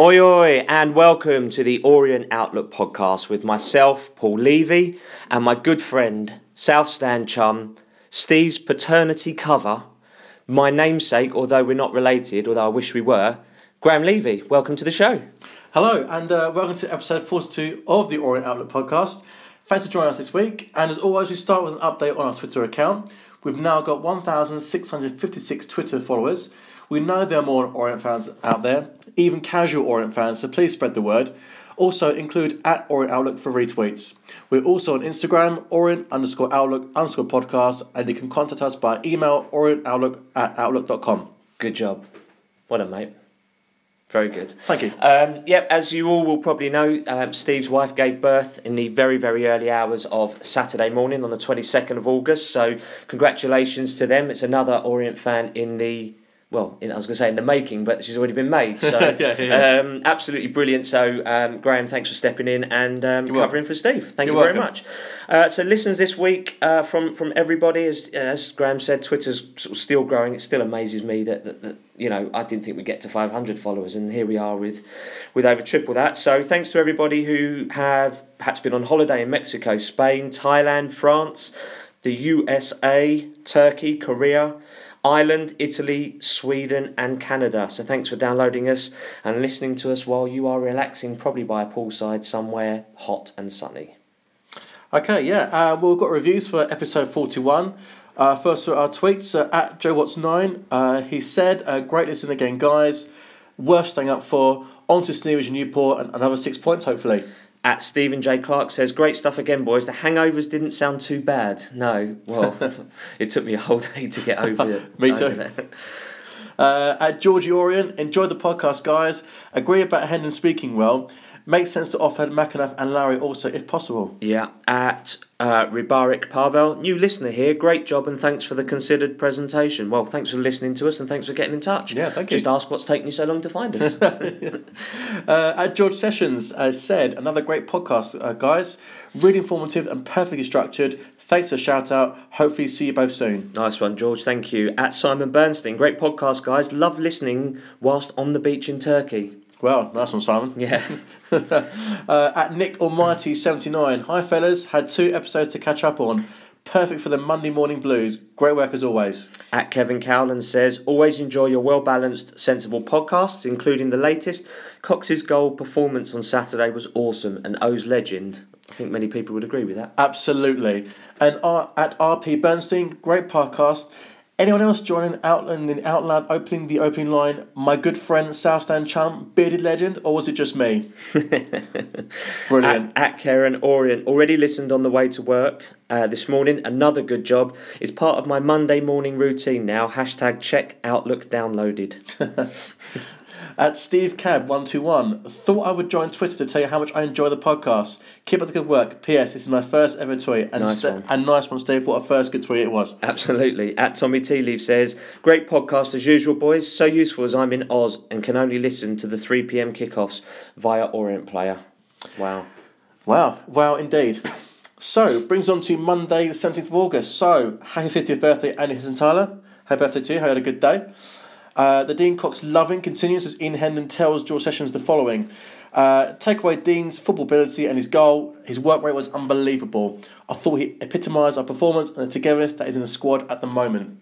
Oi, oi, and welcome to the Orient Outlook Podcast with myself, Paul Levy, and my good friend, South Stand chum, Steve's paternity cover, my namesake, although we're not related, although I wish we were, Graham Levy. Welcome to the show. Hello, and welcome to episode 42 of the Orient Outlook Podcast. Thanks for joining us this week, and as always, we start with an update on our Twitter account. We've now got 1,656 Twitter followers. We know there are more Orient fans out there, even casual Orient fans, so please spread the word. Also include at Orient Outlook for retweets. We're also on Instagram, Orient_Outlook_podcast, and you can contact us by email, orientoutlook@outlook.com. Good job. Well done, mate. Very good. Thank you. As you all will probably know, Steve's wife gave birth in the very, very early hours of Saturday morning on the 22nd of August, so congratulations to them. It's another Orient fan in the making, but she's already been made. So, yeah. Absolutely brilliant. So, Graham, thanks for stepping in and covering for Steve. Thank you very much. So, listens this week from everybody, as Graham said, Twitter's sort of still growing. It still amazes me that I didn't think we'd get to 500 followers, and here we are with over triple that. So, thanks to everybody who have perhaps been on holiday in Mexico, Spain, Thailand, France, the USA, Turkey, Korea, Ireland, Italy, Sweden and Canada. So thanks for downloading us and listening to us while you are relaxing, probably by a poolside somewhere hot and sunny. Okay, yeah. Well, we've got reviews for episode 41. First for our tweets, at JoeWatts9, he said, great listening again, guys. Worth staying up for. On to Stevenage and Newport and another 6 points, hopefully. At Stephen J. Clark says, great stuff again, boys. The hangovers didn't sound too bad. No, well, it took me a whole day to get over it. Me too. At Georgie Orient, enjoyed the podcast, guys. Agree about Hendon speaking well. Makes sense to offhead McAnuff and Larry also, if possible. Yeah. At Ribarik Pavel, new listener here. Great job and thanks for the considered presentation. Well, thanks for listening to us and thanks for getting in touch. Yeah, thank you. Just ask what's taking you so long to find us. At George Sessions said, another great podcast, guys. Really informative and perfectly structured. Thanks for a shout out. Hopefully see you both soon. Nice one, George. Thank you. At Simon Bernstein, great podcast, guys. Love listening whilst on the beach in Turkey. Well, nice one, Simon. Yeah. At Nick Almighty 79. Hi, fellas. Had 2 episodes to catch up on. Perfect for the Monday morning blues. Great work as always. At Kevin Cowland says, always enjoy your well-balanced, sensible podcasts, including the latest. Cox's goal performance on Saturday was awesome and O's legend. I think many people would agree with that. Absolutely. And at RP Bernstein, great podcast. Anyone else joining Outland in Outland opening the opening line, my good friend South Stand chum, bearded legend, or was it just me? Brilliant. At Karen Orient, already listened on the way to work this morning. Another good job. It's part of my Monday morning routine now. # check Outlook downloaded. At Steve Cab 121, thought I would join Twitter to tell you how much I enjoy the podcast. Keep up the good work. P.S. This is my first ever tweet. And nice one, Steve. What a first good tweet it was. Absolutely. At Tommy T. Leaf says, great podcast as usual, boys. So useful as I'm in Oz and can only listen to the 3 p.m. kickoffs via Orient Player. Wow. Wow. Wow, indeed. So, brings on to Monday, the 17th of August. So, happy 50th birthday, Andy His and Tyler. Happy birthday to you. Hope you had a good day. The Dean Cox loving continues as Ian Hendon tells George Sessions the following. Take away Dean's football ability and his goal, his work rate was unbelievable. I thought he epitomised our performance and the togetherness that is in the squad at the moment.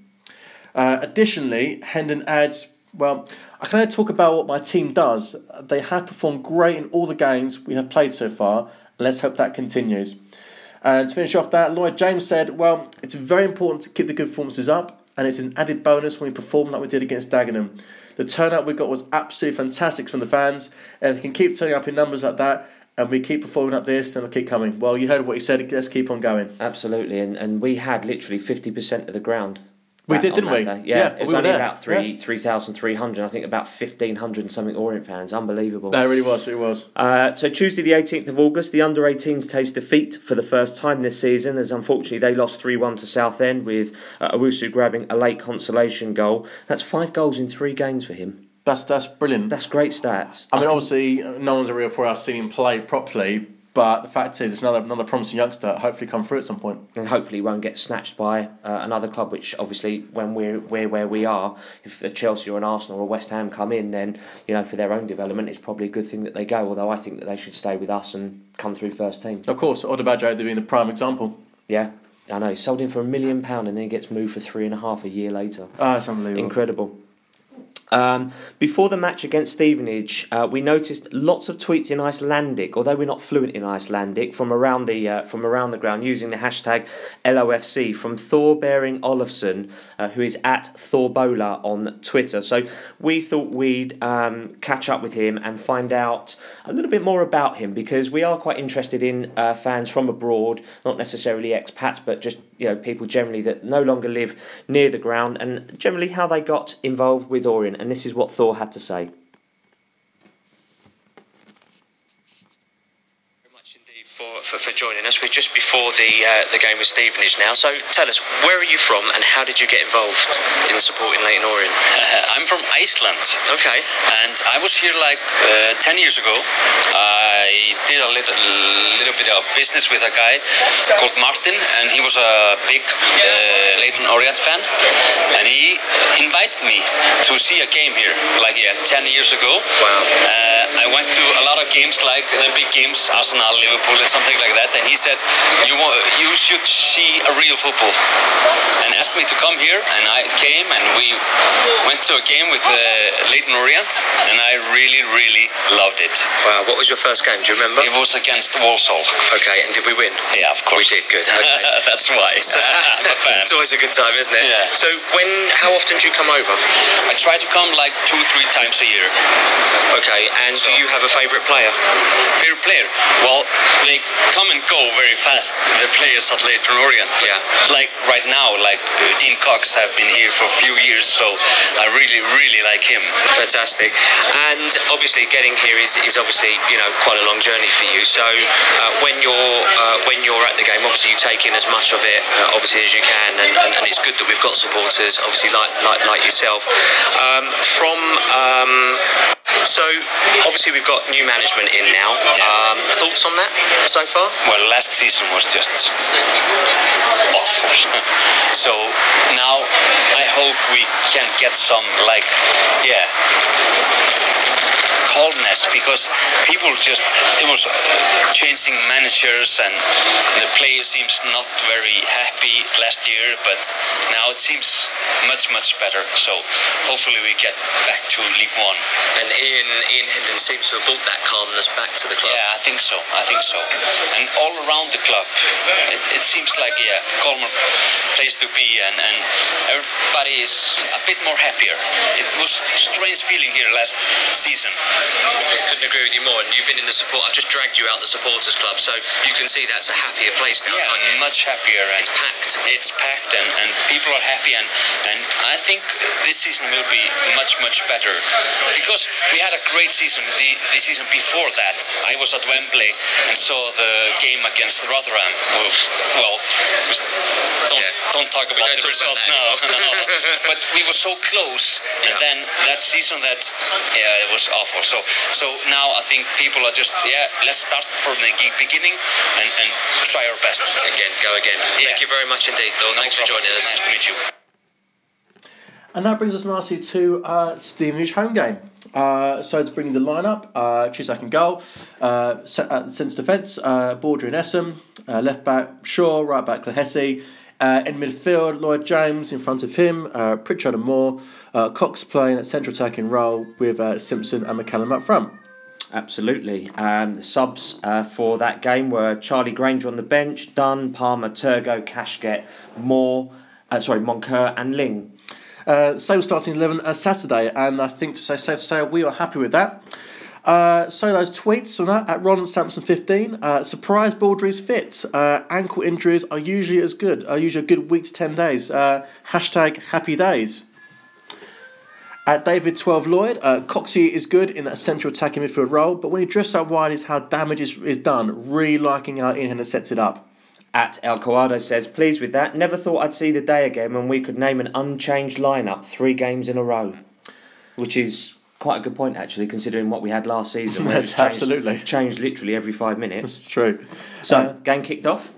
Additionally, Hendon adds, well, I can only talk about what my team does. They have performed great in all the games we have played so far, and let's hope that continues. And to finish off that, Lloyd James said, well, it's very important to keep the good performances up. And it's an added bonus when we perform like we did against Dagenham. The turnout we got was absolutely fantastic from the fans. And if they can keep turning up in numbers like that, and we keep performing like this, then they'll keep coming. Well, you heard what he said. Let's keep on going. Absolutely. And we had literally 50% of the ground. We did, didn't we? Day. Yeah, it was only about 3,300. I think about 1,500 and something Orient fans. Unbelievable. That really was. It was. So Tuesday the 18th of August, the under-18s taste defeat for the first time this season, as unfortunately they lost 3-1 to Southend with Owusu grabbing a late consolation goal. That's 5 goals in 3 games for him. That's brilliant. That's great stats. I mean, obviously, no one's a real pro. I've seen him play properly. But the fact is, it's another promising youngster. Hopefully, come through at some point, and hopefully, won't get snatched by another club. Which obviously, when we're where we are, if a Chelsea or an Arsenal or a West Ham come in, then you know for their own development, it's probably a good thing that they go. Although I think that they should stay with us and come through first team. Of course, Ødegaard being the prime example. Yeah, I know. He sold him for £1 million and then he gets moved for 3.5 a year later. Ah, it's unbelievable. Incredible. Before the match against Stevenage, we noticed lots of tweets in Icelandic, although we're not fluent in Icelandic, from around the ground using the hashtag LOFC from Þorbjörn Ólafsson, who is at Thorbola on Twitter. So we thought we'd catch up with him and find out a little bit more about him, because we are quite interested in fans from abroad, not necessarily expats, but just people generally that no longer live near the ground, and generally how they got involved with Orient. And this is what Thor had to say. Very much indeed for joining us. We're just before the game with Stevenage now. So tell us, where are you from and how did you get involved in supporting Leyton Orient? I'm from Iceland. Okay. And I was here 10 years ago. I did a little bit of business with a guy called Martin, and he was a big Leyton Orient fan, and he invited me to see a game here 10 years ago. Wow. I went to a lot of games, like the big games, Arsenal, Liverpool and something like that, and he said you should see a real football, and asked me to come here, and I came, and we went to a game with Leyton Orient, and I really, really loved it. Wow, what was your first game, do you remember? It was against Walsall. Okay, and did we win? Yeah, of course. We did, good. Okay. That's why. So, I'm a fan. It's always a good time, isn't it? Yeah. So, how often do you come over? I try to come 2-3 times a year. Okay, and so, do you have a favourite player? Favourite player? Well, they come and go very fast, the players at Leyton Orient. Yeah. Right now, Dean Cox have been here for a few years, so I really, really like him. Fantastic. And obviously, getting here is obviously, quite a long journey for you. So when you're at the game, obviously you take in as much of it as you can, and it's good that we've got supporters, obviously like yourself. So obviously we've got new management in now. Thoughts on that so far? Well, last season was just awful. So now I hope we can get some calmness, because people it was changing managers, and the player seems not very happy last year, but now it seems much better, so hopefully we get back to League One. And Ian Hendon seems to have brought that calmness back to the club. Yeah, I think so, and all around the club it seems calmer place to be, and everybody is a bit more happier. It was a strange feeling here last season. I couldn't agree with you more, and you've been in the support. I've just dragged you out the supporters club, so you can see that's a happier place now. Yeah, much happier. It's packed. It's packed, and people are happy, and I think this season will be much better, because we had a great season. The season before that, I was at Wembley and saw the game against Rotherham. Well, don't talk about the result now. But we were so close, and then that season it was awful. So now I think people are let's start from the beginning and try our best. Go again. Yeah. Thank you very much indeed, Thor. Thanks for joining us. Nice to meet you. And that brings us nicely to Stevenage home game. So to bring the lineup, Cisak in goal, centre defence, Baldry and Essam, left back Shaw, right back Clohessy, in midfield Lloyd James in front of him, Pritchard and Moore, Cox playing at central attacking role with Simpson and McCallum up front. Absolutely. The subs for that game were Charlie Granger on the bench, Dunn, Palmer, Turgo, Kashket, Moore, Moncur and Ling. Sale starting 11 Saturday, and I think to say we are happy with that. So those tweets on that at Ron Sampson 15. Surprise, Baldry's fit. Ankle injuries are usually as good. Are usually a good week to 10 days. Hashtag happy days. At David 12 Lloyd, Coxie is good in that central attacking midfield role, but when he drifts out wide, is how damage is done. Really liking how Ian Hendon sets it up. At El Coado says, pleased with that. Never thought I'd see the day again when we could name an unchanged lineup 3 games in a row, which is quite a good point, actually, considering what we had last season. Yes, absolutely. Changed literally every 5 minutes. It's true. So, game kicked off.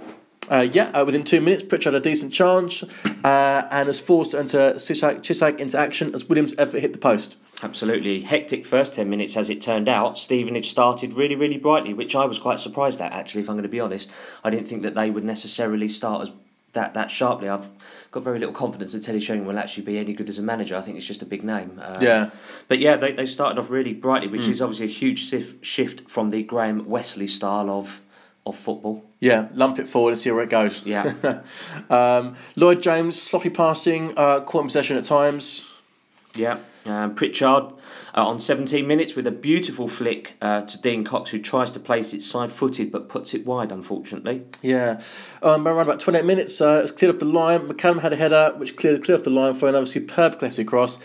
Within 2 minutes, Pritchard had a decent chance and was forced to enter Cisak into action as Williams' effort hit the post. Absolutely. Hectic first 10 minutes, as it turned out. Stevenage started really, really brightly, which I was quite surprised at, actually, if I'm going to be honest. I didn't think that they would necessarily start as that sharply. I've got very little confidence that Teddy Sheringham will actually be any good as a manager. I think it's just a big name. But yeah, they started off really brightly, which is obviously a huge shift from the Graham Wesley style of football. Yeah, lump it forward and see where it goes. Yeah. Lloyd James, sloppy passing, caught in possession at times. Yeah. Pritchard on 17 minutes with a beautiful flick to Dean Cox, who tries to place it side-footed but puts it wide, unfortunately. Yeah. Around about 28 minutes, it's cleared off the line. McCallum had a header which cleared off the line for another superb classic cross.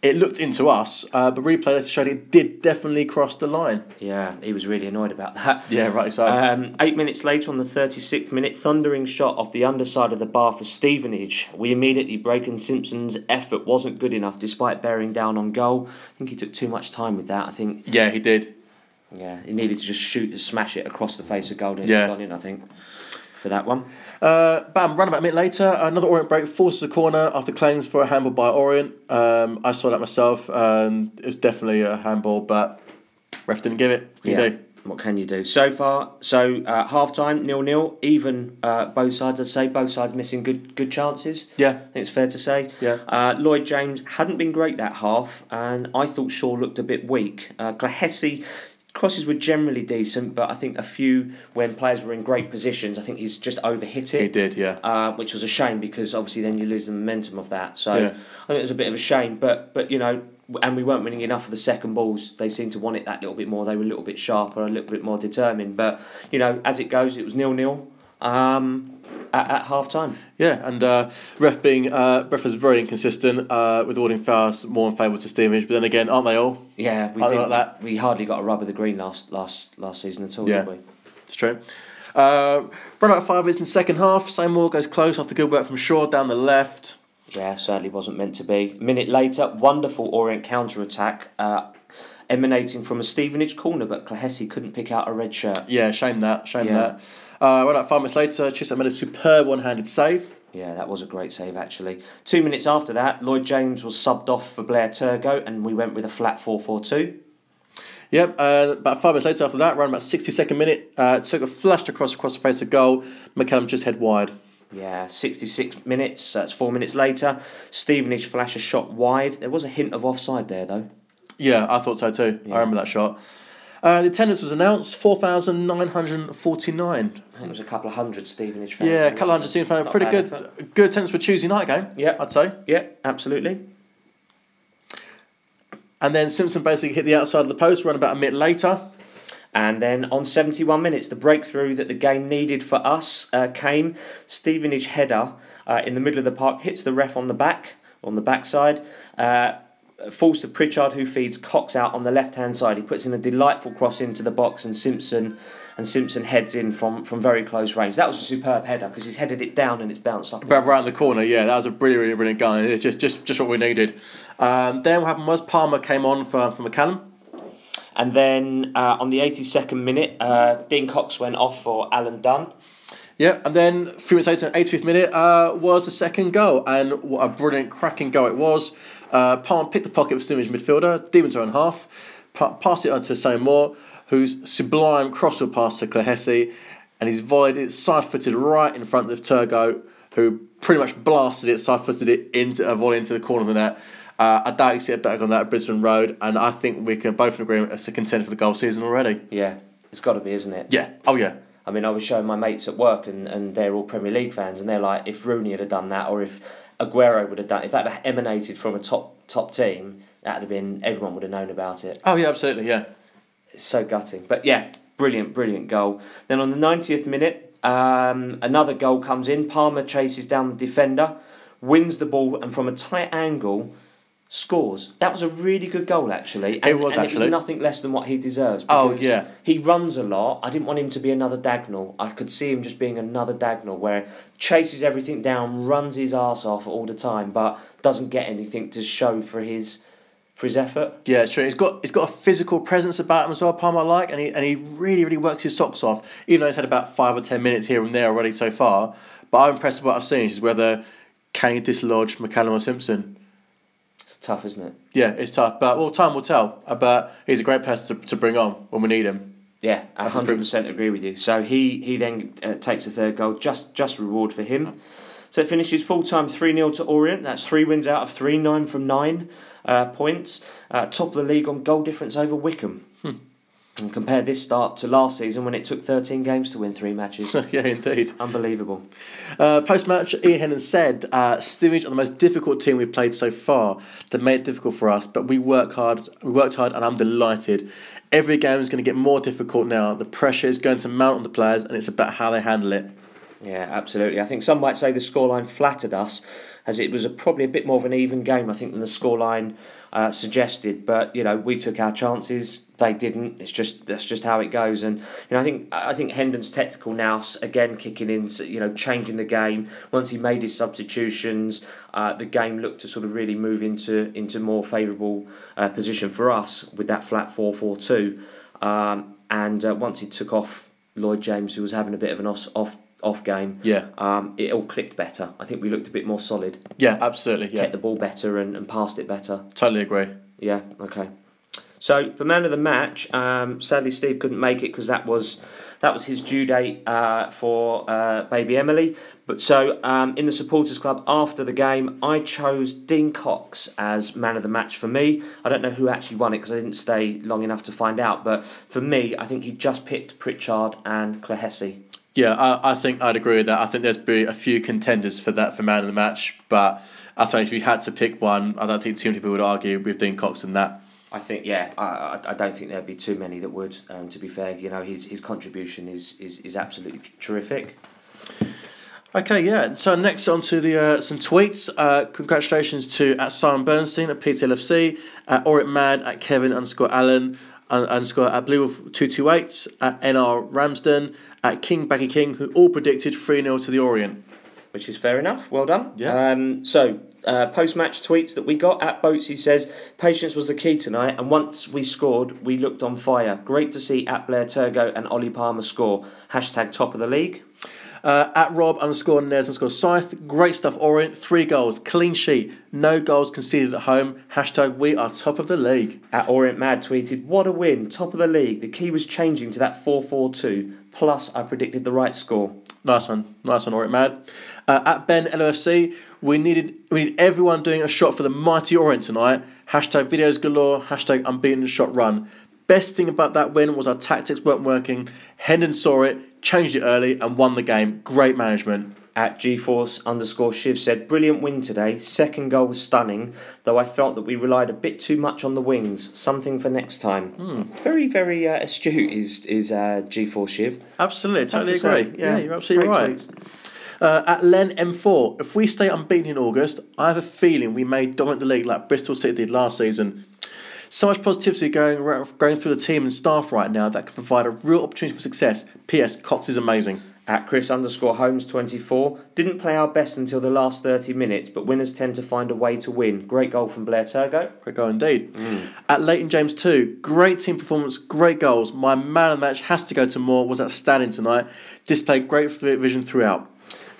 It looked into us, but replay later showed it did definitely cross the line. Yeah, he was really annoyed about that. Yeah, right, so. 8 minutes later, on the 36th minute, thundering shot off the underside of the bar for Stevenage. We immediately break, and Simpson's effort wasn't good enough despite bearing down on goal. I think he took too much time with that, I think. Yeah, he did. Yeah, he needed to just shoot and smash it across the face of goal, and it got in, I think, for that one. Round about a minute later, another Orient break forces a corner after claims for a handball by Orient. I saw that myself. It was definitely a handball, but ref didn't give it. What can you do? So far, half time, 0-0, even both sides, I'd say, missing good chances. Yeah. I think it's fair to say. Yeah. Lloyd James hadn't been great that half, and I thought Shaw looked a bit weak. Clohessy. Crosses were generally decent, but I think a few, when players were in great positions, I think he's just overhit it. He did, yeah. Which was a shame, because obviously then you lose the momentum of that. So I think it was a bit of a shame, but you know, and we weren't winning enough of the second balls. They seemed to want it that little bit more. They were a little bit sharper, a little bit more determined. But you know, as it goes, it was 0-0 at half time. Yeah, and ref was very inconsistent with awarding fouls more in favour to Stevenage, but then again, aren't they all? Yeah, we didn't like that. We hardly got a rub of the green last season at all, did we? It's true. Run out of 5 minutes in the second half. Same wall goes close after good work from Shaw down the left. Yeah, certainly wasn't meant to be. A minute later, wonderful Orient counter attack. Emanating from a Stevenage corner, but Clohessy couldn't pick out a red shirt. Yeah, shame that. Right at 5 minutes later, Cisak made a superb one-handed save. Yeah, that was a great save, actually. 2 minutes after that, Lloyd James was subbed off for Blair Turgo, and we went with a flat 4-4-2. Yep, about 5 minutes later after that, around about 62nd minute, Turgo flashed across the face of goal, McCallum just head wide. Yeah, 66 minutes, that's 4 minutes later, Stevenage flash a shot wide. There was a hint of offside there, though. Yeah, I thought so too. Yeah. I remember that shot. The attendance was announced, 4,949. I think it was a couple of hundred Stevenage fans. Yeah, a couple of hundred Stevenage fans. Pretty good attendance for a Tuesday night game, I'd say. Yeah, absolutely. And then Simpson basically hit the outside of the post, run about a minute later. And then on 71 minutes, the breakthrough that the game needed for us came. Stevenage header in the middle of the park hits the ref on the backside. Falls to Pritchard, who feeds Cox out on the left-hand side. He puts in a delightful cross into the box, and Simpson heads in from very close range. That was a superb header, because he's headed it down and it's bounced up. About right in the corner, yeah. That was a brilliant, brilliant goal. It's just what we needed. Then what happened was Palmer came on for McCallum. And then on the 82nd minute, Dean Cox went off for Alan Dunn. Yeah, and then a few minutes later, in the 85th minute, was the second goal. And what a brilliant, cracking goal it was. Palmer picked the pocket of Stevenage midfielder, deep into her own half, passed it on to Sam Moore, whose sublime cross will pass to Clohessy, and he's volleyed it side-footed right in front of Turgo, who pretty much blasted it, side-footed it into a volley into the corner of the net. I doubt you see it back on that at Brisbane Road, and I think we can both agree it's a contender for the goal season already. Yeah, it's got to be, isn't it? Yeah, oh yeah. I mean, I was showing my mates at work, and they're all Premier League fans, and they're like, if Rooney had done that, or if Aguero would have done, if that had emanated from a top team, that would have been, everyone would have known about it. Oh yeah, absolutely, yeah. It's so gutting, but yeah, brilliant goal. Then on the 90th minute, another goal comes in. Palmer chases down the defender, wins the ball, and from a tight angle scores. That was a really good goal, actually. It was nothing less than what he deserves. Oh yeah, he runs a lot. I didn't want him to be another Dagnall. I could see him just being another Dagnall, where chases everything down, runs his arse off all the time, but doesn't get anything to show for his for his effort. Yeah, it's true. He's got a physical presence about him as well, Palmer, like, and he really, really works his socks off, even though he's had about 5 or 10 minutes here and there already so far. But I'm impressed with what I've seen, which is whether can he dislodge McCallum or Simpson. It's tough, isn't it? Yeah, it's tough. But, well, time will tell. But he's a great person to bring on when we need him. Yeah, I 100% agree with you. So he then takes the third goal, just reward for him. So it finishes full-time 3-0 to Orient. That's 3 wins out of 3, 9 from 9 points. Top of the league on goal difference over Wickham. And compare this start to last season when it took 13 games to win 3 matches. Yeah, indeed. Unbelievable. Post-match, Ian Hendon said, Stevenage are the most difficult team we've played so far. They've made it difficult for us, but we worked hard and I'm delighted. Every game is going to get more difficult now. The pressure is going to mount on the players and it's about how they handle it. Yeah, absolutely. I think some might say the scoreline flattered us, as it was probably a bit more of an even game, I think, than the scoreline suggested. But, you know, we took our chances. They didn't. That's just how it goes. And, you know, I think Hendon's tactical nous again kicking in, you know, changing the game. Once he made his substitutions, the game looked to sort of really move into more favourable position for us with that flat 4-4-2. And once he took off Lloyd James, who was having a bit of an off game, yeah. It all clicked better. I think we looked a bit more solid. Yeah, absolutely. Yeah. Kept the ball better and passed it better. Totally agree. Yeah, okay. So for man of the match, sadly Steve couldn't make it because that was his due date for baby Emily. But so in the supporters club after the game, I chose Dean Cox as man of the match for me. I don't know who actually won it because I didn't stay long enough to find out. But for me, I think he just picked Pritchard and Clohessy. Yeah, I think I'd agree with that. I think there's been a few contenders for that for man of the match, but I think if you had to pick one, I don't think too many people would argue with Dean Cox in that. I think, yeah, I don't think there'd be too many that would. To be fair, you know, his contribution is absolutely terrific. Okay, yeah. So next on to the some tweets. Congratulations to @SimonBernstein @PTLFC, @OrientMad, @Kevin_Allen. _ @BlueWolf228, @NR Ramsden, @KingBaggyKing, who all predicted 3-0 to the Orient. Which is fair enough. Well done. Yeah. So post-match tweets that we got. @Boatsy says, patience was the key tonight, and once we scored, we looked on fire. Great to see @Blair Turgo and Oli Palmer score. # top of the league. @Rob_Nez_Scythe, great stuff Orient, 3 goals, clean sheet, no goals conceded at home, # we are top of the league. @OrientMad tweeted, what a win, top of the league, the key was changing to that 4-4-2, plus I predicted the right score. Nice one Orient Mad. @BenLOFC, we need everyone doing a shot for the mighty Orient tonight, # videos galore, # unbeaten shot run. Best thing about that win was our tactics weren't working. Hendon saw it, changed it early, and won the game. Great management. @GForce_Shiv said, brilliant win today. Second goal was stunning, though I felt that we relied a bit too much on the wings. Something for next time. Very, very astute is GForce Shiv. Absolutely, totally agree. Yeah, you're absolutely right. @LenM4, if we stay unbeaten in August, I have a feeling we may dominate the league like Bristol City did last season. So much positivity going through the team and staff right now that can provide a real opportunity for success. P.S. Cox is amazing. @Chris_Holmes24, didn't play our best until the last 30 minutes, but winners tend to find a way to win. Great goal from Blair Turgo. Great goal indeed. @LeytonJames2, great team performance, great goals. My man of the match has to go to Moore, was outstanding tonight. Displayed great vision throughout.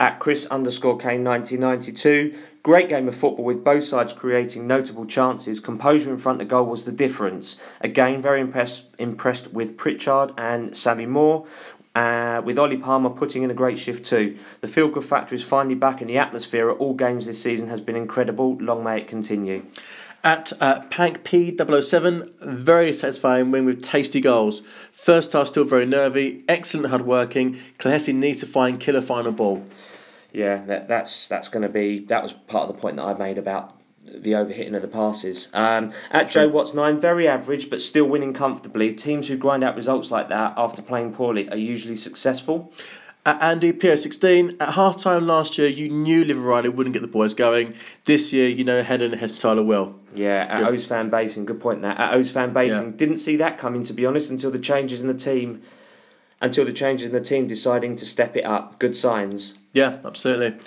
@Chris_K1992, great game of football with both sides creating notable chances. Composure in front of goal was the difference. Again, very impressed with Pritchard and Sammy Moore, with Oli Palmer putting in a great shift too. The feel-good factor is finally back and the atmosphere at all games this season has been incredible. Long may it continue. @PankP007, very satisfying win with tasty goals. First half still very nervy, excellent hard working. Clohessy needs to find killer final ball. Yeah, that's going to be... That was part of the point that I made about the overhitting of the passes. @JoeWatts9, very average, but still winning comfortably. Teams who grind out results like that after playing poorly are usually successful. @AndyPO16, at half-time last year, you knew Liverani wouldn't get the boys going. This year, you know Hendon and Hess Tyler will. Yeah, @OzFanBasin, good point there. @OzFanBasin, didn't see that coming, to be honest, until the changes in the team... until the changes in the team deciding to step it up. Good signs. Yeah, absolutely.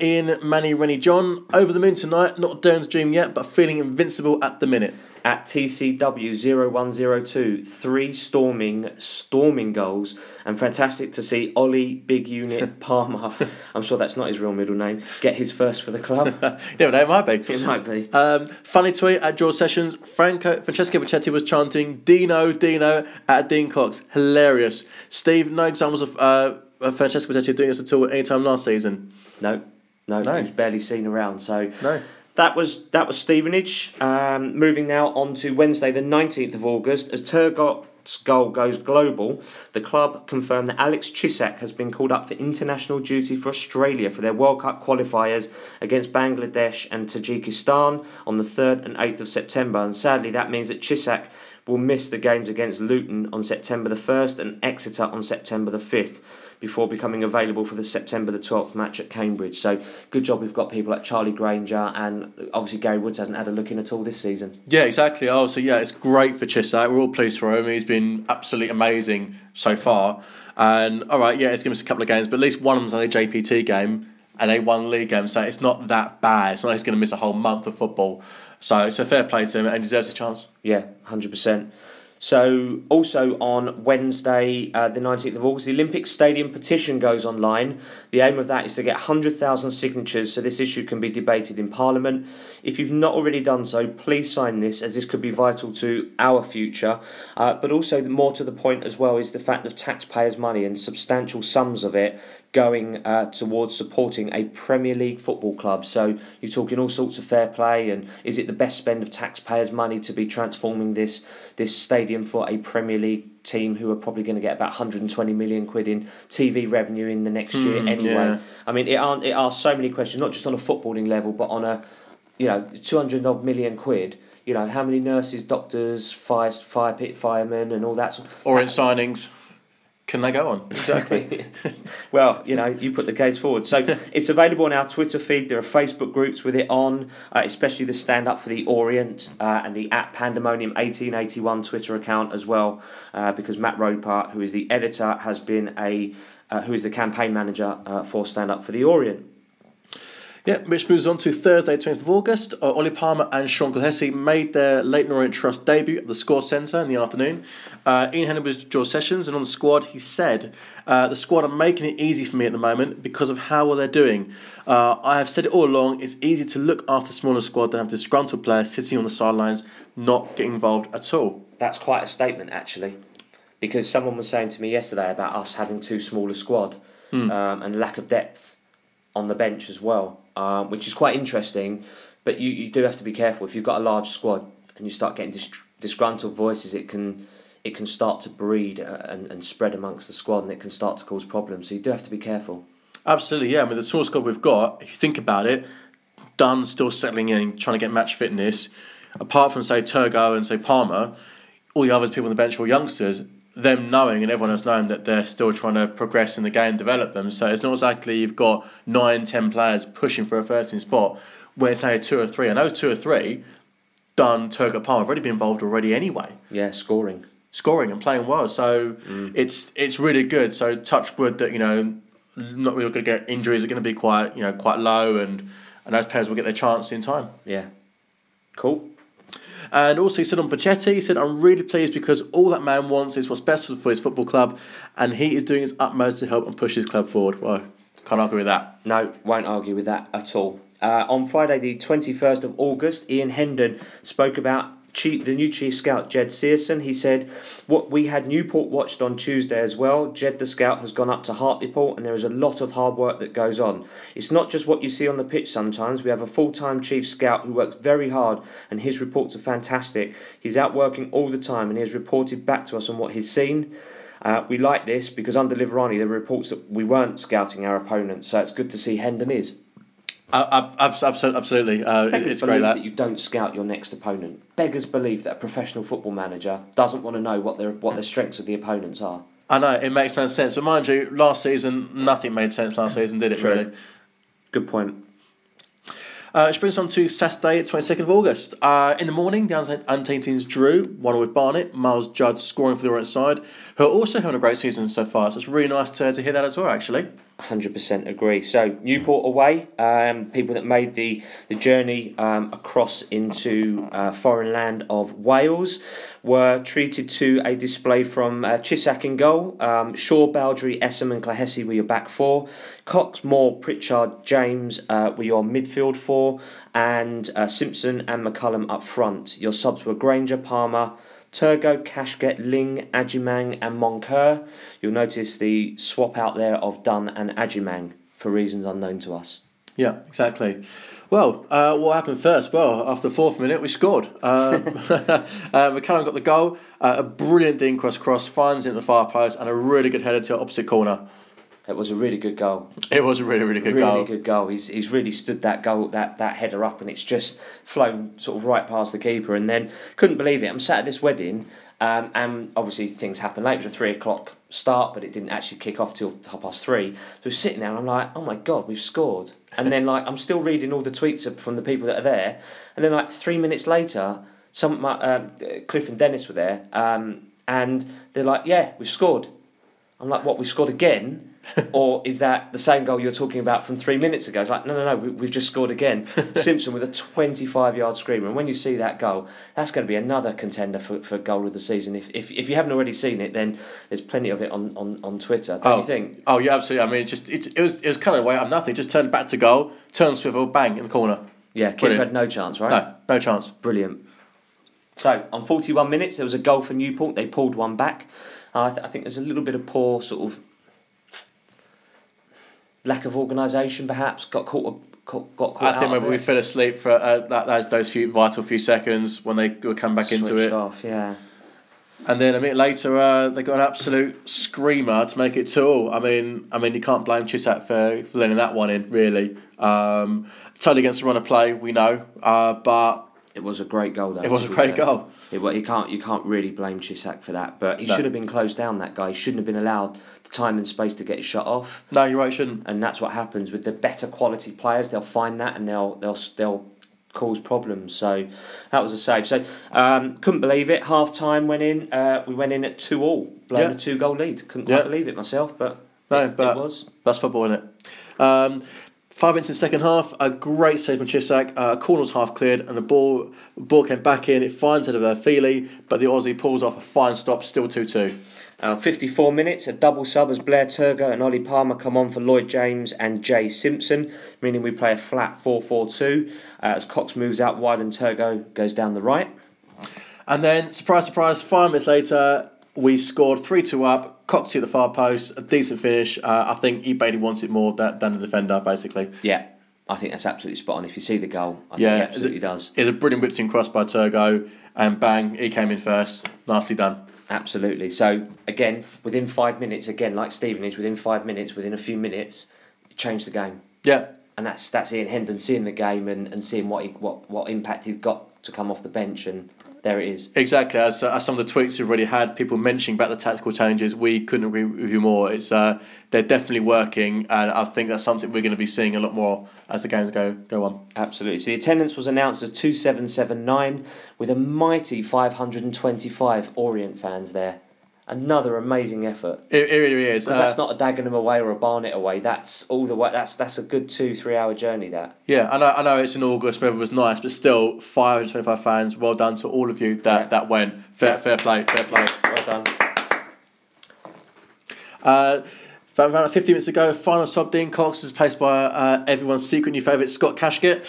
Ian, Manny, Rennie, John, over the moon tonight. Not Darren's dream yet, but feeling invincible at the minute. At TCW0102, 3 storming goals, and fantastic to see Oli Big Unit Palmer, I'm sure that's not his real middle name, get his first for the club. No, it might be. It might be. Funny tweet at George Sessions, Francesco Pacetti was chanting, Dino, at Dean Cox. Hilarious. Steve, no examples of Francesco Pacetti doing this at all at any time last season? No. He's barely seen around, so... No. That was Stevenage. Moving now on to Wednesday, the 19th of August. As Turgot's goal goes global, the club confirmed that Alex Cisak has been called up for international duty for Australia for their World Cup qualifiers against Bangladesh and Tajikistan on the 3rd and 8th of September. And sadly, that means that Cisak will miss the games against Luton on September the 1st and Exeter on September the 5th. Before becoming available for the September the 12th match at Cambridge. So good job we've got people like Charlie Granger, and obviously Gary Woods hasn't had a look in at all this season. Yeah, exactly. Oh, so yeah, it's great for Cisak. We're all pleased for him. He's been absolutely amazing so far. And all right, yeah, it's given us a couple of games, but at least one of them's only a JPT game and a one league game. So it's not that bad. It's not like he's going to miss a whole month of football. So it's a fair play to him and deserves a chance. Yeah, 100%. So, also on Wednesday, the 19th of August, the Olympic Stadium petition goes online. The aim of that is to get 100,000 signatures so this issue can be debated in Parliament. If you've not already done so, please sign this, as this could be vital to our future. But also, more to the point as well, is the fact of taxpayers' money and substantial sums of it going towards supporting a Premier League football club. So you're talking all sorts of fair play, and is it the best spend of taxpayers' money to be transforming this stadium for a Premier League team who are probably going to get about 120 million quid in TV revenue in the next year anyway? Yeah. I mean, it asks so many questions, not just on a footballing level, but on a 200 odd million quid. You know, how many nurses, doctors, fire pit firemen, and all that sort. Or in signings. Can they go on? Exactly. Well, you put the case forward. So it's available on our Twitter feed. There are Facebook groups with it on, especially the Stand Up for the Orient and the @Pandemonium1881 Twitter account as well, because Matt Ropart, who is the editor, has been who is the campaign manager for Stand Up for the Orient. Yeah, which moves on to Thursday, 20th of August. Oli Palmer and Sean Clohessy made their Leyton Orient Trust debut at the Score Centre in the afternoon. Ian Hendon was George Sessions, and on the squad he said, the squad are making it easy for me at the moment because of how well they're doing. I have said it all along, it's easier to look after a smaller squad than have disgruntled players sitting on the sidelines, not getting involved at all. That's quite a statement, actually, because someone was saying to me yesterday about us having too small a squad and lack of depth on the bench as well. Which is quite interesting, but you do have to be careful. If you've got a large squad and you start getting disgruntled voices, it can start to breed and spread amongst the squad, and it can start to cause problems. So you do have to be careful. Absolutely, yeah. I mean, the small squad we've got, if you think about it, Dunn still settling in, trying to get match fitness. Apart from, say, Turgo and, say, Palmer, all the other people on the bench are youngsters. Them knowing and everyone else knowing that they're still trying to progress in the game and develop them. So it's not exactly you've got 9-10 players pushing for a first team spot where, say, 2 or 3. And those 2 or 3, Dunn, Turgo, Palmer have already been involved already anyway. Yeah, scoring and playing well. So it's really good. So touch wood that, not really going to get injuries, are going to be quite, quite low, and those players will get their chance in time. Yeah. Cool. And also he said on Pacetti, he said, I'm really pleased because all that man wants is what's best for his football club, and he is doing his utmost to help and push his club forward. Well, can't argue with that. No, won't argue with that at all. On Friday the 21st of August, Ian Hendon spoke about the new chief scout, Jed Searson. He said, what we had Newport watched on Tuesday as well. Jed the scout has gone up to Hartlepool, and there is a lot of hard work that goes on. It's not just what you see on the pitch sometimes. We have a full-time chief scout who works very hard, and his reports are fantastic. He's out working all the time, and he has reported back to us on what he's seen. We like this because under Liverani there were reports that we weren't scouting our opponents, so it's good to see Hendon is. Absolutely. It's great that you don't scout your next opponent. Beggars believe that a professional football manager doesn't want to know what the strengths of the opponents are. I know, it makes no sense. But mind you, last season, nothing made sense last season, did it? True. Really? Good point. Which brings us on to Saturday, 22nd of August. In the morning, the under-19 teams drew 1-1 with Barnet. Miles Judd scoring for the Orient side, who are also having a great season so far. So it's really nice to hear that as well, actually. 100% agree. So Newport away, people that made the journey across into foreign land of Wales were treated to a display from Cisak in goal, Shaw, Baldry, Essam and Clohessy were your back four, Cox, Moore, Pritchard, James were your midfield four, and Simpson and McCullum up front. Your subs were Granger, Palmer, Turgo, Kashket, Ling, Adjumang and Moncur. You'll notice the swap out there of Dunn and Adjumang for reasons unknown to us. Yeah, exactly. Well, what happened first? Well, after the 4th minute, we scored. McCullum got the goal. A brilliant Dean Cox cross finds it in the far post and a really good header to the opposite corner. It was a really good goal. It was a really, really good goal. Really good goal. He's really stood that goal, that header up, and it's just flown sort of right past the keeper. And then, couldn't believe it, I'm sat at this wedding, and obviously things happen late. It was a 3 o'clock start, but it didn't actually kick off till 3:30. So we're sitting there, and I'm like, oh my God, we've scored. And then, like, I'm still reading all the tweets from the people that are there. And then, like, 3 minutes later, Cliff and Dennis were there, and they're like, yeah, we've scored. I'm like, what, we scored again? Or is that the same goal you're talking about from 3 minutes ago? It's like, no, we've just scored again. Simpson with a 25-yard screamer. And when you see that goal, that's going to be another contender for goal of the season. If you haven't already seen it, then there's plenty of it on Twitter, don't you think? Oh, yeah, absolutely. I mean, it was kind of way out of nothing. Just turned back to goal, turn swivel, bang, in the corner. Yeah, keeper had no chance, right? No chance. Brilliant. So, on 41 minutes, there was a goal for Newport. They pulled one back. I think there's a little bit of poor sort of lack of organisation, perhaps. Got caught. I think maybe we fell asleep for those vital few seconds when they would come back switched into it. Off, yeah. And then a minute later, they got an absolute screamer to make it 2-2. I mean, you can't blame Cisak for letting that one in. Really, totally against the run of play, we know, but. It was a great goal, though. It was a great goal. You can't really blame Cisak for that, but he should have been closed down, that guy. He shouldn't have been allowed the time and space to get his shot off. No, you're right, he shouldn't. And that's what happens with the better quality players. They'll find that and they'll cause problems. So that was a save. So couldn't believe it. Half time went in. We went in at 2-2, blown a 2-goal lead. Couldn't quite believe it myself, but it was. That's football, isn't it? 5 minutes in the second half, a great save from Cisak, a corner was half cleared and the ball came back in, it finds Feely, but the Aussie pulls off a fine stop, still 2-2. 54 minutes, a double sub as Blair Turgo and Oli Palmer come on for Lloyd James and Jay Simpson, meaning we play a flat 4-4-2 as Cox moves out wide and Turgo goes down the right. And then, surprise, surprise, 5 minutes later, we scored 3-2 up. Cox to the far post, a decent finish. I think Ebadi wants it more than the defender, basically. Yeah, I think that's absolutely spot on. If you see the goal, I think he absolutely does. It's a brilliant whipped in cross by Turgo, and bang, he came in first. Nicely done. Absolutely. So, again, within 5 minutes, like Stevenage, within a few minutes, it changed the game. Yeah. And that's Ian Hendon seeing the game and seeing what impact he's got to come off the bench and... There it is. Exactly. As some of the tweets we've already had, people mentioning about the tactical changes, we couldn't agree with you more. It's they're definitely working, and I think that's something we're going to be seeing a lot more as the games go on. Absolutely. So the attendance was announced as 2,779 with a mighty 525 Orient fans there. Another amazing effort. It really is. Because that's not a Dagenham away or a Barnet away. That's all the way. That's a good 2-3 hour journey. That. Yeah, I know. It's in August. Weather was nice, but still, 525 fans. Well done to all of you that went. Fair play. Well done. 15 minutes ago, final sub Dean Cox was placed by everyone's secret new favourite Scott Kashket.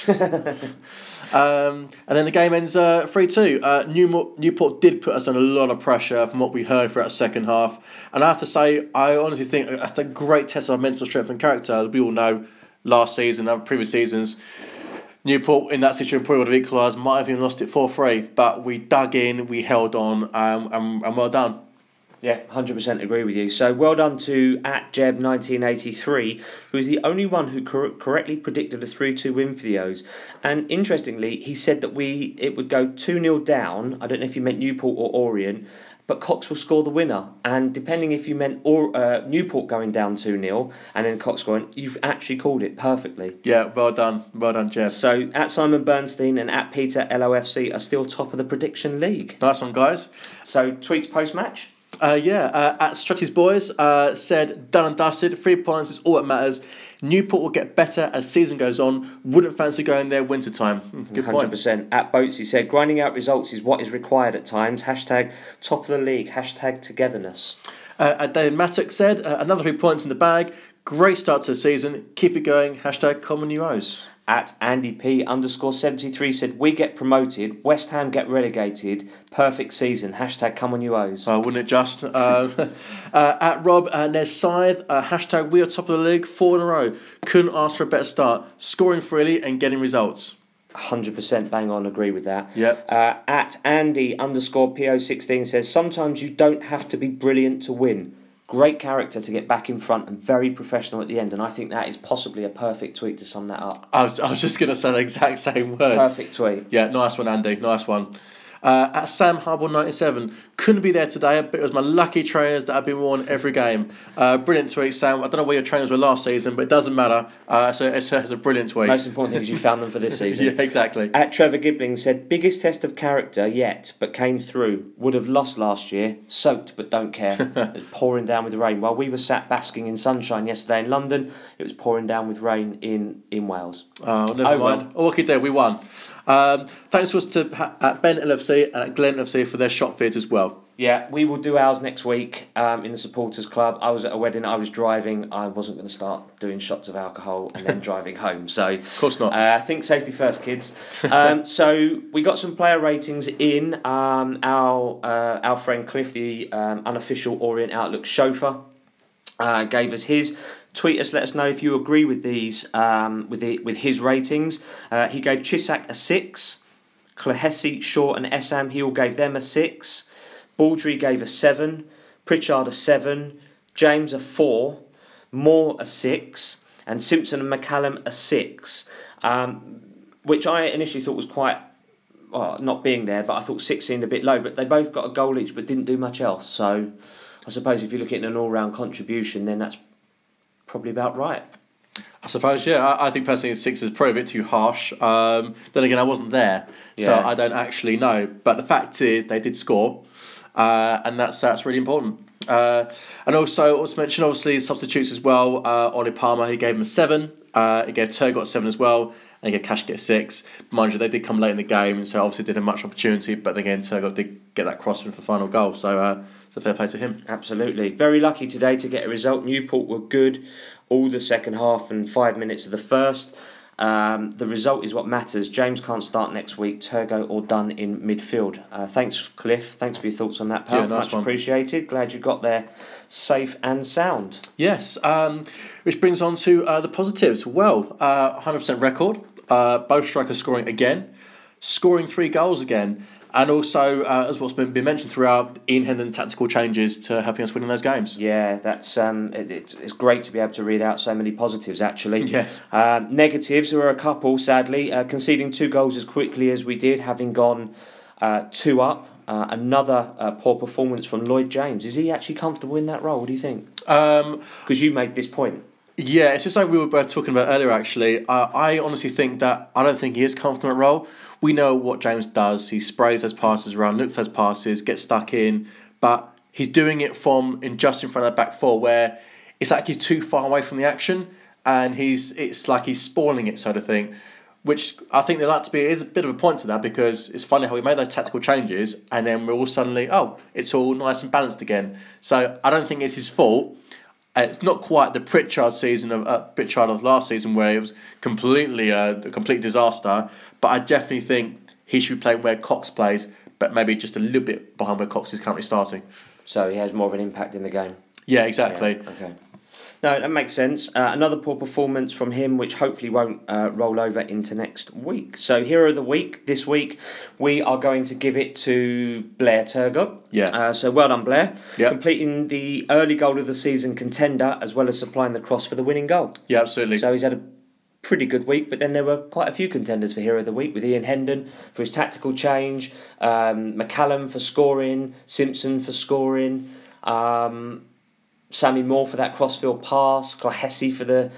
And then the game ends 3-2. Newport did put us under a lot of pressure from what we heard throughout the second half, and I have to say I honestly think that's a great test of mental strength and character. As we all know, last season and previous seasons, Newport in that situation probably would have equalised, might have even lost it 4-3, but we dug in, we held on, and well done. Yeah, 100% agree with you. So well done to @Jeb1983, who is the only one who correctly predicted a 3-2 win for the O's. And interestingly, he said that it would go 2-0 down. I don't know if you meant Newport or Orient, but Cox will score the winner. And depending if you meant Newport going down 2-0 and then Cox scoring, you've actually called it perfectly. Yeah, well done, Jeff. So at Simon Bernstein and at Peter LOFC are still top of the prediction league. Nice one, guys. So tweets post match. At Strutty's Boys said, done and dusted, 3 points is all that matters. Newport will get better as season goes on. Wouldn't fancy going there winter time. Good 100%. Point. 100%. At Boatsy said, grinding out results is what is required at times. Hashtag top of the league. Hashtag togetherness. At David Mattock said, another 3 points in the bag. Great start to the season. Keep it going. Hashtag common euros. At Andy P _73 said, we get promoted, West Ham get relegated, perfect season, hashtag come on you O's. Oh, wouldn't it just? At Rob Nez Scythe, hashtag we are top of the league, 4 in a row. Couldn't ask for a better start, scoring freely and getting results. 100% bang on, agree with that. Yep. At Andy _PO16 says, sometimes you don't have to be brilliant to win. Great character to get back in front and very professional at the end, and I think that is possibly a perfect tweet to sum that up. I was just going to say the exact same words. Perfect tweet. Yeah, nice one, Andy. Nice one. At Sam Harbour 97, couldn't be there today, but it was my lucky trainers that I've been worn every game. Brilliant tweet, Sam. I don't know where your trainers were last season, but it doesn't matter. So it's a brilliant tweet. Most important thing is you found them for this season. Yeah, exactly. At Trevor Gibbling said, biggest test of character yet, but came through. Would have lost last year, soaked but don't care. It was pouring down with rain. While we were sat basking in sunshine yesterday in London, it was pouring down with rain in Wales. Oh, never mind. Oh, okay, there we won. Thanks to Ben LFC and at Glenn LFC for their shop fit as well. Yeah, we will do ours next week in the supporters club. I was at a wedding, I was driving, I wasn't going to start doing shots of alcohol and then driving home. So of course not. Think safety first, kids. So we got some player ratings in. Our friend Cliff, the unofficial Orient Outlook chauffeur, gave us his. Tweet us, let us know if you agree with these, with his ratings. He gave Cisak a 6. Clohessy, Shaw and Essam, he all gave them a 6. Baldry gave a 7. Pritchard a 7. James a 4. Moore a 6. And Simpson and McCallum a 6. Which I initially thought was quite... well, not being there, but I thought 6 seemed a bit low. But they both got a goal each but didn't do much else. So I suppose if you look at an all-round contribution, then that's... probably about right. I suppose, yeah. I think personally 6 is probably a bit too harsh. Then again, I wasn't there, so I don't actually know. But the fact is, they did score, and that's really important. And also mention, obviously, substitutes as well. Oli Palmer, he gave him a 7. He gave Turgo a 7 as well. And again, Kashket 6. Mind you, they did come late in the game, so obviously didn't have much opportunity. But again, Turgo did get that cross in for the final goal, so it's a fair play to him. Absolutely. Very lucky today to get a result. Newport were good all the second half and 5 minutes of the first. The result is what matters. James can't start next week. Turgo all done in midfield. Thanks, Cliff. Thanks for your thoughts on that, pal. Yeah, nice one. Appreciated. Glad you got there safe and sound. Yes, which brings on to the positives. Well, 100% record. Both strikers scoring again, scoring 3 goals again, and also, as what's been mentioned throughout, Ian Hendon tactical changes to helping us win those games. Yeah, that's it's great to be able to read out so many positives, actually. Yes. Negatives, there were a couple, sadly. Conceding 2 goals as quickly as we did, having gone 2 up. Another poor performance from Lloyd James. Is he actually comfortable in that role? What do you think? Because you made this point. Yeah, it's just like we were talking about earlier, actually. I honestly think that I don't think he is confident at role. We know what James does. He sprays those passes around, looks for those passes, gets stuck in. But he's doing it from just in front of the back four, where it's like he's too far away from the action and it's like he's spoiling it, sort of thing. Which I think there likes to be is a bit of a point to that, because it's funny how we made those tactical changes and then we're all suddenly, it's all nice and balanced again. So I don't think it's his fault. It's not quite the Pritchard season of last season, where it was completely a complete disaster. But I definitely think he should be playing where Cox plays, but maybe just a little bit behind where Cox is currently starting. So he has more of an impact in the game. Yeah, exactly. Yeah, okay. No, that makes sense. Another poor performance from him, which hopefully won't roll over into next week. So, Hero of the Week. This week, we are going to give it to Blair Turgo. Yeah. So, well done, Blair. Yep. Completing the early goal of the season contender, as well as supplying the cross for the winning goal. Yeah, absolutely. So, he's had a pretty good week, but then there were quite a few contenders for Hero of the Week, with Ian Hendon for his tactical change, McCallum for scoring, Simpson for scoring, Sammy Moore for that crossfield pass, Clohessy for the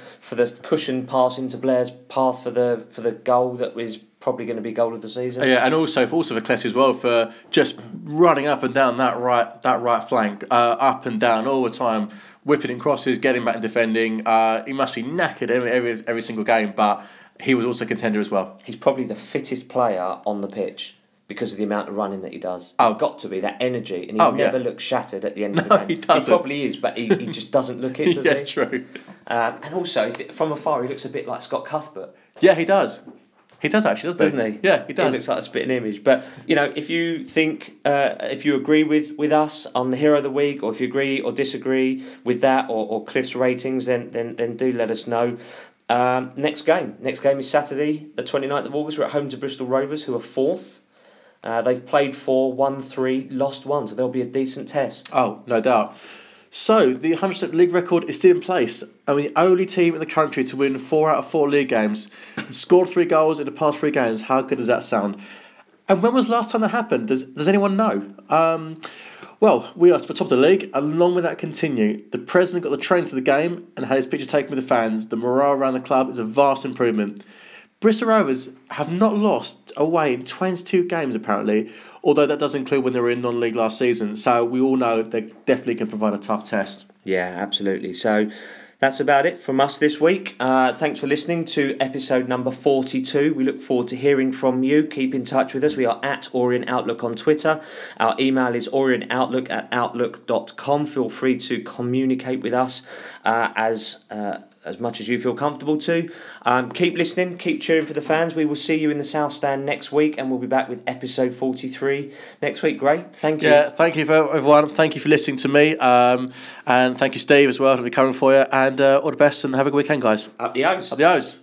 cushion pass into Blair's path for the goal that was probably going to be goal of the season. Yeah, and also for Clohessy as well, for just running up and down that right flank, up and down all the time, whipping in crosses, getting back and defending. He must be knackered every single game, but he was also a contender as well. He's probably the fittest player on the pitch, because of the amount of running that he does. He's got to be, that energy, and he never looks shattered at the end of the game. He doesn't. He probably is, but he just doesn't look it, does he? That's true. And also, from afar, he looks a bit like Scott Cuthbert. Yeah, he does. He does actually, doesn't he? Yeah, he does. He looks like a spitting image. But, you know, if you think, if you agree with us on the Hero of the Week, or if you agree or disagree with that, or Cliff's ratings, then do let us know. Next game is Saturday, the 29th of August. We're at home to Bristol Rovers, who are 4th. They've played 4, won 3, lost 1, so there'll be a decent test. Oh, no doubt. So, the 100% league record is still in place, and we're the only team in the country to win 4 out of 4 league games, scored 3 goals in the past 3 games. How good does that sound? And when was the last time that happened? Does anyone know? Well, we are at the top of the league, and along with that continue. The president got the train to the game and had his picture taken with the fans. The morale around the club is a vast improvement. Bristol Rovers have not lost away in 22 games, apparently, although that does include when they were in non-league last season. So we all know they definitely can provide a tough test. Yeah, absolutely. So that's about it from us this week. Thanks for listening to episode number 42. We look forward to hearing from you. Keep in touch with us. We are at Orient Outlook on Twitter. Our email is orientoutlook@outlook.com. Feel free to communicate with us as much as you feel comfortable to. Keep listening, keep cheering for the fans. We will see you in the South Stand next week, and we'll be back with episode 43 next week. Great, thank you. Yeah, thank you for everyone. Thank you for listening to me, and thank you, Steve, as well, for coming for you. And all the best, and have a good weekend, guys. Up the O's. Up the O's.